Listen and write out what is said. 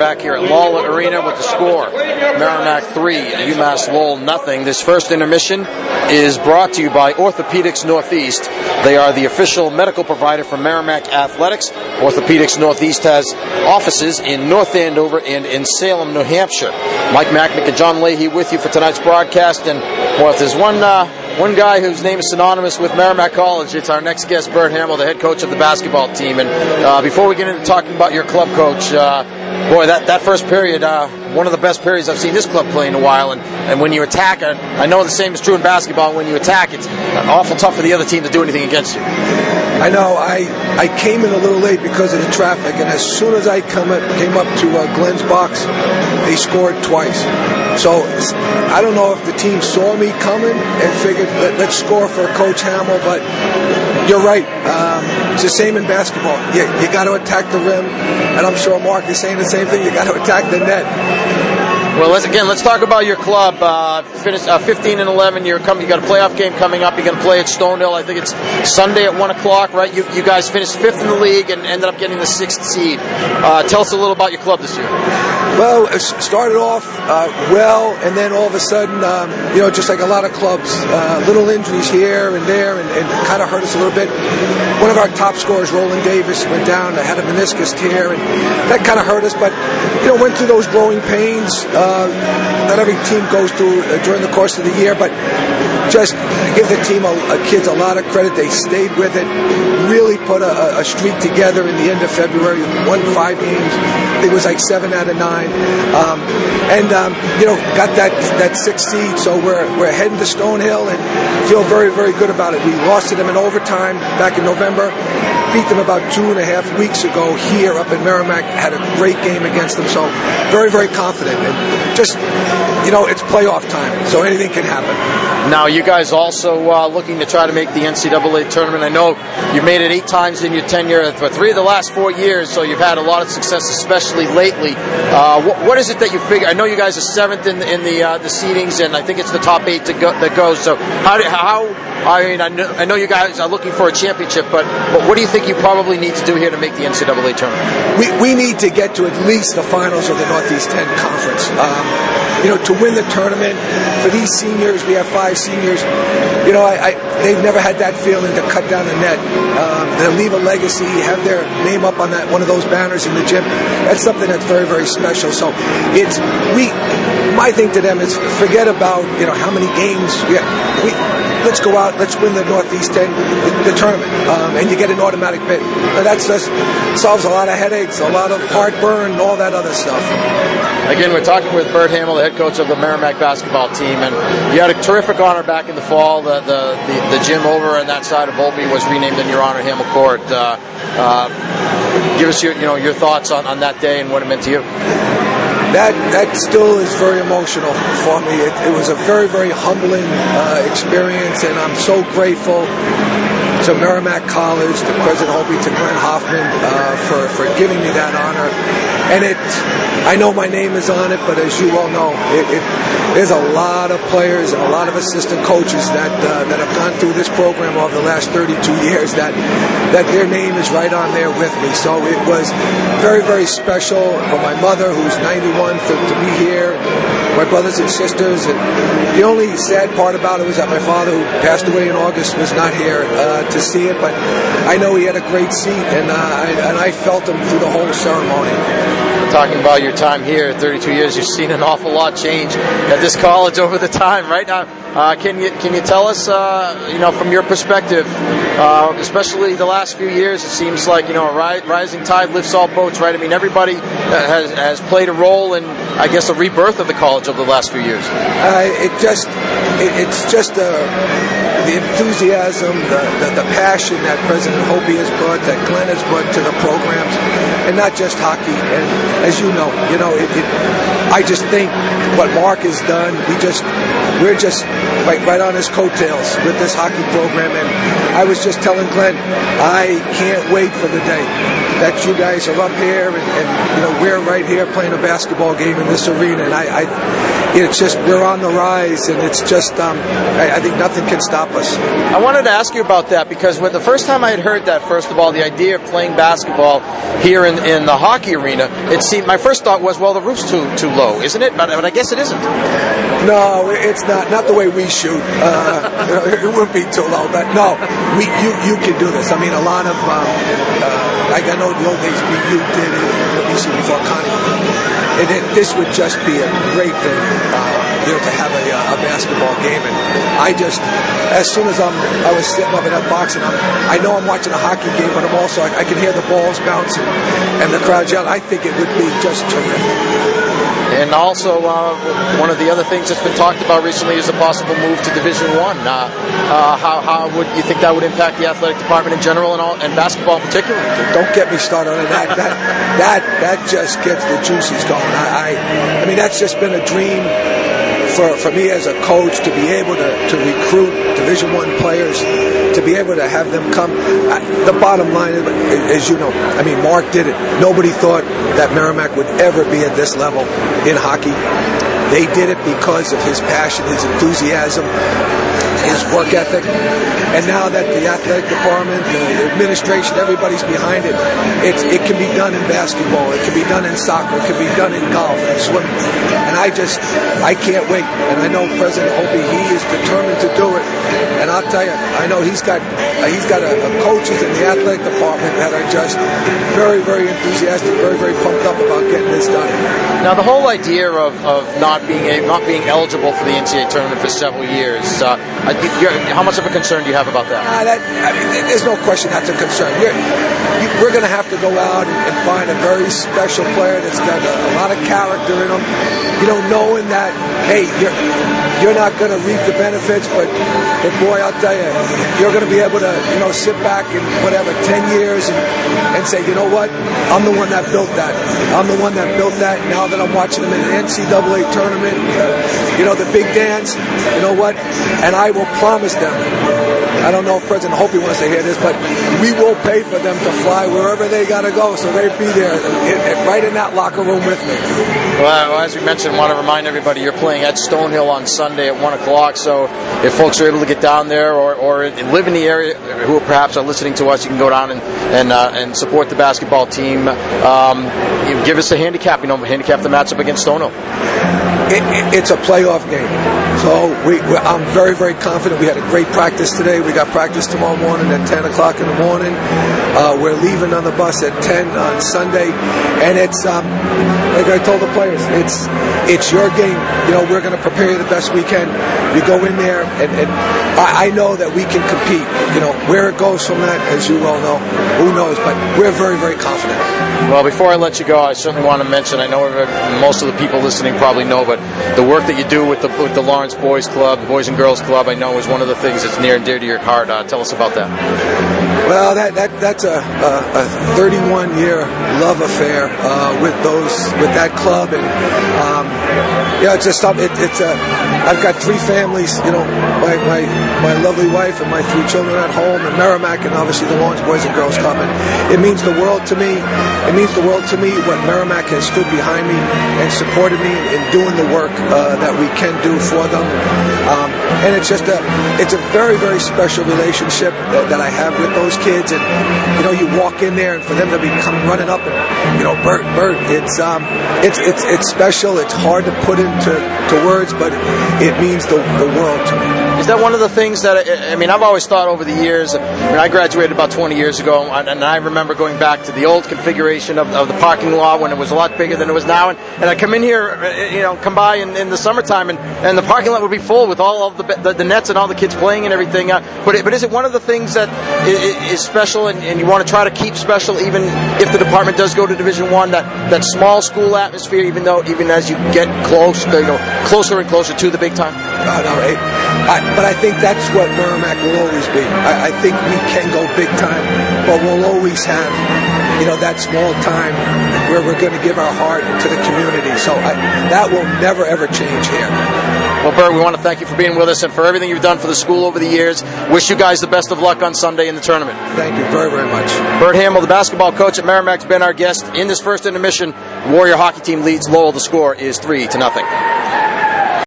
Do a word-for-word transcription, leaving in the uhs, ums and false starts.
We're back here at Lawlett Arena with the score. Merrimack three, UMass Lowell nothing. This first intermission is brought to you by Orthopedics Northeast. They are the official medical provider for Merrimack Athletics. Orthopedics Northeast has offices in North Andover and in Salem, New Hampshire. Mike Macnick and John Leahy with you for tonight's broadcast. And, well, if there's one... Uh, One guy whose name is synonymous with Merrimack College, it's our next guest, Bert Hamill, the head coach of the basketball team. And uh, before we get into talking about your club, Coach, uh, boy, that, that first period, uh, one of the best periods I've seen this club play in a while. And, and when you attack, I, I know the same is true in basketball. When you attack, it's awful tough for the other team to do anything against you. I know. I, I came in a little late because of the traffic, and as soon as I come up, came up to uh, Glenn's box, they scored twice. So I don't know if the team saw me coming and figured, Let, let's score for Coach Hamill, but you're right. Um, it's the same in basketball. You, you got to attack the rim, and I'm sure Mark is saying the same thing. You got to attack the net. Well, let's, again, let's talk about your club. Uh, finish uh, fifteen and eleven. You're coming. You got a playoff game coming up. You're going to play at Stonehill. I think it's Sunday at one o'clock, right? You, you guys finished fifth in the league and ended up getting the sixth seed. Uh, tell us a little about your club this year. Well, it started off uh, well, and then all of a sudden, um, you know, just like a lot of clubs, uh, little injuries here and there, and, and kind of hurt us a little bit. One of our top scorers, Roland Davis, went down. I had a meniscus tear, and that kind of hurt us. But you know, went through those growing pains. Uh, Uh, that every team goes through uh, during the course of the year, but just give the team, a, a kids, a lot of credit. They stayed with it, really put a, a streak together in the end of February, won five games. It was like seven out of nine. Um, and, um, you know, got that that sixth seed, so we're we're heading to Stonehill and feel very, very good about it. We lost to them in overtime back in November. Beat them about two and a half weeks ago here up in Merrimack. Had a great game against them, so very, very confident. And just, you know, it's playoff time, so anything can happen. Now, you guys also uh, looking to try to make the N C double A tournament. I know you made it eight times in your tenure, for three of the last four years, so you've had a lot of success, especially lately. Uh, what, what is it that you figure? I know you guys are seventh in the, in the, uh, the seedings, and I think it's the top eight to go, that goes. So how, do, how I mean, I know, I know you guys are looking for a championship, but, but what do you think you probably need to do here to make the N C double A tournament? We we need to get to at least the finals of the Northeast ten Conference. Um, you know, to win the tournament, for these seniors, we have five seniors, you know, I, I they've never had that feeling to cut down the net, um, to leave a legacy, have their name up on that one of those banners in the gym. That's something that's very, very special. So it's, we, my thing to them is forget about, you know, how many games, yeah, we, let's go out, let's win the Northeast ten, the, the tournament, um, and you get an automatic bit. That solves a lot of headaches, a lot of heartburn, all that other stuff. Again, we're talking with Bert Hamill, the head coach of the Merrimack basketball team, and you had a terrific honor back in the fall. The the, the, the gym over on that side of Olney was renamed in your honor, Hamill Court. Uh, uh, give us your you know your thoughts on, on that day and what it meant to you. That that still is very emotional for me. It, it was a very, very humbling uh, experience, and I'm so grateful to Merrimack College, to President Hopey, to Glenn Hoffman uh, for, for giving me that honor. And it, I know my name is on it, but as you all know, it, it, there's a lot of players and a lot of assistant coaches that uh, that have gone through this program over the last thirty-two years that that their name is right on there with me. So it was very, very special for my mother, who's ninety-one, for, to be here, my brothers and sisters. And the only sad part about it was that my father, who passed away in August, was not here uh, to see it, but I know he had a great seat, and uh, I, and I felt him through the whole ceremony. Talking about your time here, thirty-two years, you've seen an awful lot change at this college over the time. Right now, uh, can you can you tell us, uh, you know, from your perspective, uh, especially the last few years, it seems like you know a ri- rising tide lifts all boats, right? I mean, everybody has has played a role in, I guess, a rebirth of the college over the last few years. Uh, it just it, it's just a. The enthusiasm, the, the, the passion that President Hopey has brought, that Glenn has brought to the programs, and not just hockey. And as you know, you know, it, it, I just think what Mark has done, we just, we're just right, right on his coattails with this hockey program. And I was just telling Glenn, I can't wait for the day that you guys are up here, and, and you know, we're right here playing a basketball game in this arena, and I, I it's just, we're on the rise, and it's just, um, I, I think nothing can stop us. I wanted to ask you about that, because when the first time I had heard that, first of all, the idea of playing basketball here in, in the hockey arena, it seemed, my first thought was, well, the roof's too too low, isn't it? But, but I guess it isn't. No, it's not, not the way we shoot. Uh, you know, it wouldn't be too low, but no, we you, you can do this. I mean, a lot of, um, uh, like I know the old days, you did it, obviously before Connie, and it, this would just be a great thing, uh, you know, to have a, a basketball game. And I just, as soon as I'm, I was sitting up in that box, and I'm, I know I'm watching a hockey game, but I'm also, I, I can hear the balls bouncing and the crowd yelling. I think it would be just terrific. And also, uh, one of the other things that's been talked about recently is a possible move to Division One. Uh, uh, how, how would you think that would impact the athletic department in general, and all, and basketball in particular? Don't get me started on that. That that that just gets the juices going. I, I I mean, that's just been a dream for for me as a coach, to be able to, to recruit Division One players, to be able to have them come. I, the bottom line, as you know, I mean, Mark did it. Nobody thought that Merrimack would ever be at this level in hockey. They did it because of his passion, his enthusiasm, his work ethic. And now that the athletic department, the administration, everybody's behind it, it's, it can be done in basketball, it can be done in soccer, it can be done in golf and swimming. And I just, I can't wait. And I know President Hopey, he is determined to do it. And I'll tell you, I know he's got he's got a, a coaches in the athletic department that are just very, very enthusiastic, very, very pumped up about getting this done. Now, the whole idea of, of not being a, not being eligible for the N C A A tournament for several years, uh, I, how much of a concern do you have about that? Uh, that I mean, there's no question that's a concern. You're, you, we're going to have to go out and find a very special player that's got a, a lot of character in him. You know, knowing that, hey, you're, you're not going to reap the benefits, but, but boy, I'll tell you, you're going to be able to, you know, sit back in whatever ten years and, and say, you know what, I'm the one that built that. I'm the one that built that. Now that I'm watching him in the N C A A tournament, you know, the big dance, you know what, and I. I will promise them, I don't know if President Hopey wants to hear this, but we will pay for them to fly wherever they got to go, so they'd be there in, in, right in that locker room with me. Well, as we mentioned, I want to remind everybody you're playing at Stonehill on Sunday at one o'clock, so if folks are able to get down there or, or live in the area who perhaps are listening to us, you can go down and and, uh, and support the basketball team. Um, you give us a handicap, you know, handicap the matchup against Stonehill. It, it, it's a playoff game, so we, we're, I'm very, very confident. We had a great practice today. We got practice tomorrow morning at ten o'clock in the morning. Uh, we're leaving on the bus at ten on Sunday, and it's, um, like I told the players, it's it's your game. You know, we're going to prepare you the best we can. You go in there, and, and I, I know that we can compete. You know, where it goes from that, as you well know, who knows, but we're very, very confident. Well, before I let you go, I certainly want to mention, I know most of the people listening probably know, but the work that you do with the, with the Lawrence Boys Club, the Boys and Girls Club, I know is one of the things that's near and dear to your heart. Uh, tell us about that. Well, that, that that's a, a, a thirty-one year love affair uh, with those with that club, and um, yeah, it's just it, it's a. I've got three families, you know, my, my my lovely wife and my three children at home, and Merrimack, and obviously the Lawrence Boys and Girls Club. And it means the world to me. It means the world to me what Merrimack has stood behind me and supported me in doing the work uh, that we can do for them, um, and it's just a it's a very, very special relationship that, that I have with those kids. And you know, you walk in there and for them to be come running up and, you know, Bert Bert it's um it's it's it's special. It's hard to put into to words, but it means the, the world to me. Is that one of the things that, I mean, I've always thought over the years, I mean, I graduated about twenty years ago, and I remember going back to the old configuration of, of the parking lot when it was a lot bigger than it was now, and, and I come in here, you know, come by in, in the summertime, and, and the parking lot would be full with all of the the, the nets and all the kids playing and everything, uh, but, it, but is it one of the things that is, is special, and, and you want to try to keep special, even if the department does go to Division One, that, that small school atmosphere, even though, even as you get close, you know, closer and closer to the big time? No, no, it, I, but I think that's what Merrimack will always be. I, I think we can go big time, but we'll always have, you know, that small time where we're going to give our heart to the community. So I, that will never, ever change here. Well, Bert, we want to thank you for being with us and for everything you've done for the school over the years. Wish you guys the best of luck on Sunday in the tournament. Thank you very, very much. Bert Hamill, the basketball coach at Merrimack, has been our guest in this first intermission. The Warrior hockey team leads Lowell. The score is three to nothing.